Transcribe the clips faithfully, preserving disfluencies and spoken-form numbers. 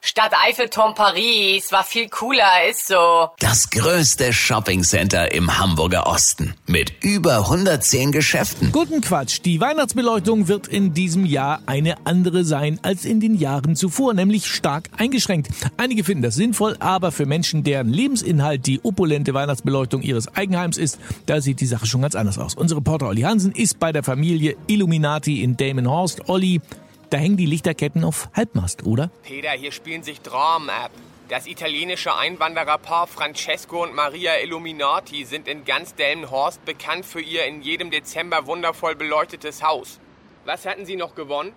Stadt Eiffelturm Paris, war viel cooler, ist so. Das größte Shoppingcenter im Hamburger Osten mit über hundertzehn Geschäften. Guten Quatsch, die Weihnachtsbeleuchtung wird in diesem Jahr eine andere sein als in den Jahren zuvor, nämlich stark eingeschränkt. Einige finden das sinnvoll, aber für Menschen, deren Lebensinhalt die opulente Weihnachtsbeleuchtung ihres Eigenheims ist, da sieht die Sache schon ganz anders aus. Unser Reporter Olli Hansen ist bei der Familie Illuminati in Damonhorst. Olli, da hängen die Lichterketten auf Halbmast, oder? Peter, hier spielen sich Dramen ab. Das italienische Einwandererpaar Francesco und Maria Illuminati sind in ganz Delmenhorst bekannt für ihr in jedem Dezember wundervoll beleuchtetes Haus. Was hatten sie noch gewonnen?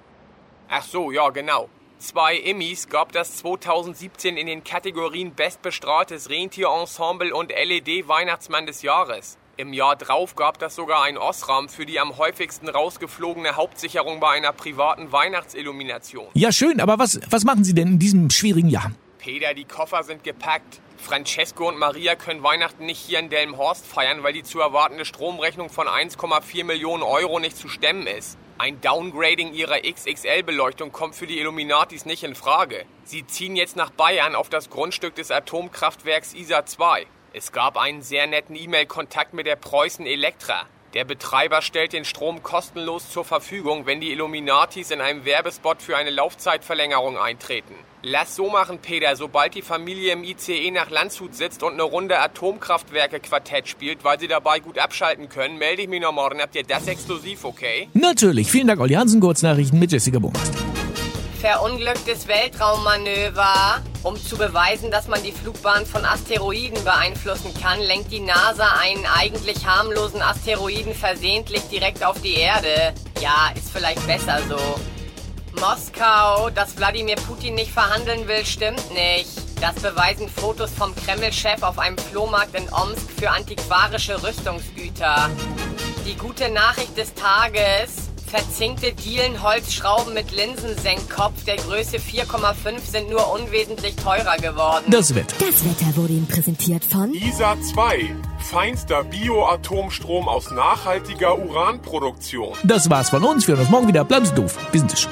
Ach so, ja genau. Zwei Emmys gab das zweitausendsiebzehn in den Kategorien Bestbestrahltes Rentierensemble und L E D-Weihnachtsmann des Jahres. Im Jahr drauf gab das sogar ein Osram für die am häufigsten rausgeflogene Hauptsicherung bei einer privaten Weihnachtsillumination. Ja schön, aber was, was machen Sie denn in diesem schwierigen Jahr? Peter, die Koffer sind gepackt. Francesco und Maria können Weihnachten nicht hier in Delmenhorst feiern, weil die zu erwartende Stromrechnung von eins Komma vier Millionen Euro nicht zu stemmen ist. Ein Downgrading ihrer X X L-Beleuchtung kommt für die Illuminatis nicht in Frage. Sie ziehen jetzt nach Bayern auf das Grundstück des Atomkraftwerks Isar zwei. Es gab einen sehr netten E-Mail-Kontakt mit der Preußen Elektra. Der Betreiber stellt den Strom kostenlos zur Verfügung, wenn die Illuminatis in einem Werbespot für eine Laufzeitverlängerung eintreten. Lass so machen, Peter, sobald die Familie im I C E nach Landshut sitzt und eine Runde Atomkraftwerke-Quartett spielt, weil sie dabei gut abschalten können, melde ich mich noch morgen. Habt ihr das exklusiv, okay? Natürlich. Vielen Dank, Olli Hansen. Kurznachrichten mit Jessica Burmeister. Verunglücktes Weltraummanöver. Um zu beweisen, dass man die Flugbahn von Asteroiden beeinflussen kann, lenkt die NASA einen eigentlich harmlosen Asteroiden versehentlich direkt auf die Erde. Ja, ist vielleicht besser so. Moskau, dass Wladimir Putin nicht verhandeln will, stimmt nicht. Das beweisen Fotos vom Kreml-Chef auf einem Flohmarkt in Omsk für antiquarische Rüstungsgüter. Die gute Nachricht des Tages: verzinkte Dielenholzschrauben mit Linsensenkkopf der Größe vier Komma fünf sind nur unwesentlich teurer geworden. Das Wetter. Das Wetter wurde Ihnen präsentiert von Isar zwei. Feinster Bioatomstrom aus nachhaltiger Uranproduktion. Das war's von uns. Wir hören uns morgen wieder. Bleiben Sie doof. Wir sind es schon.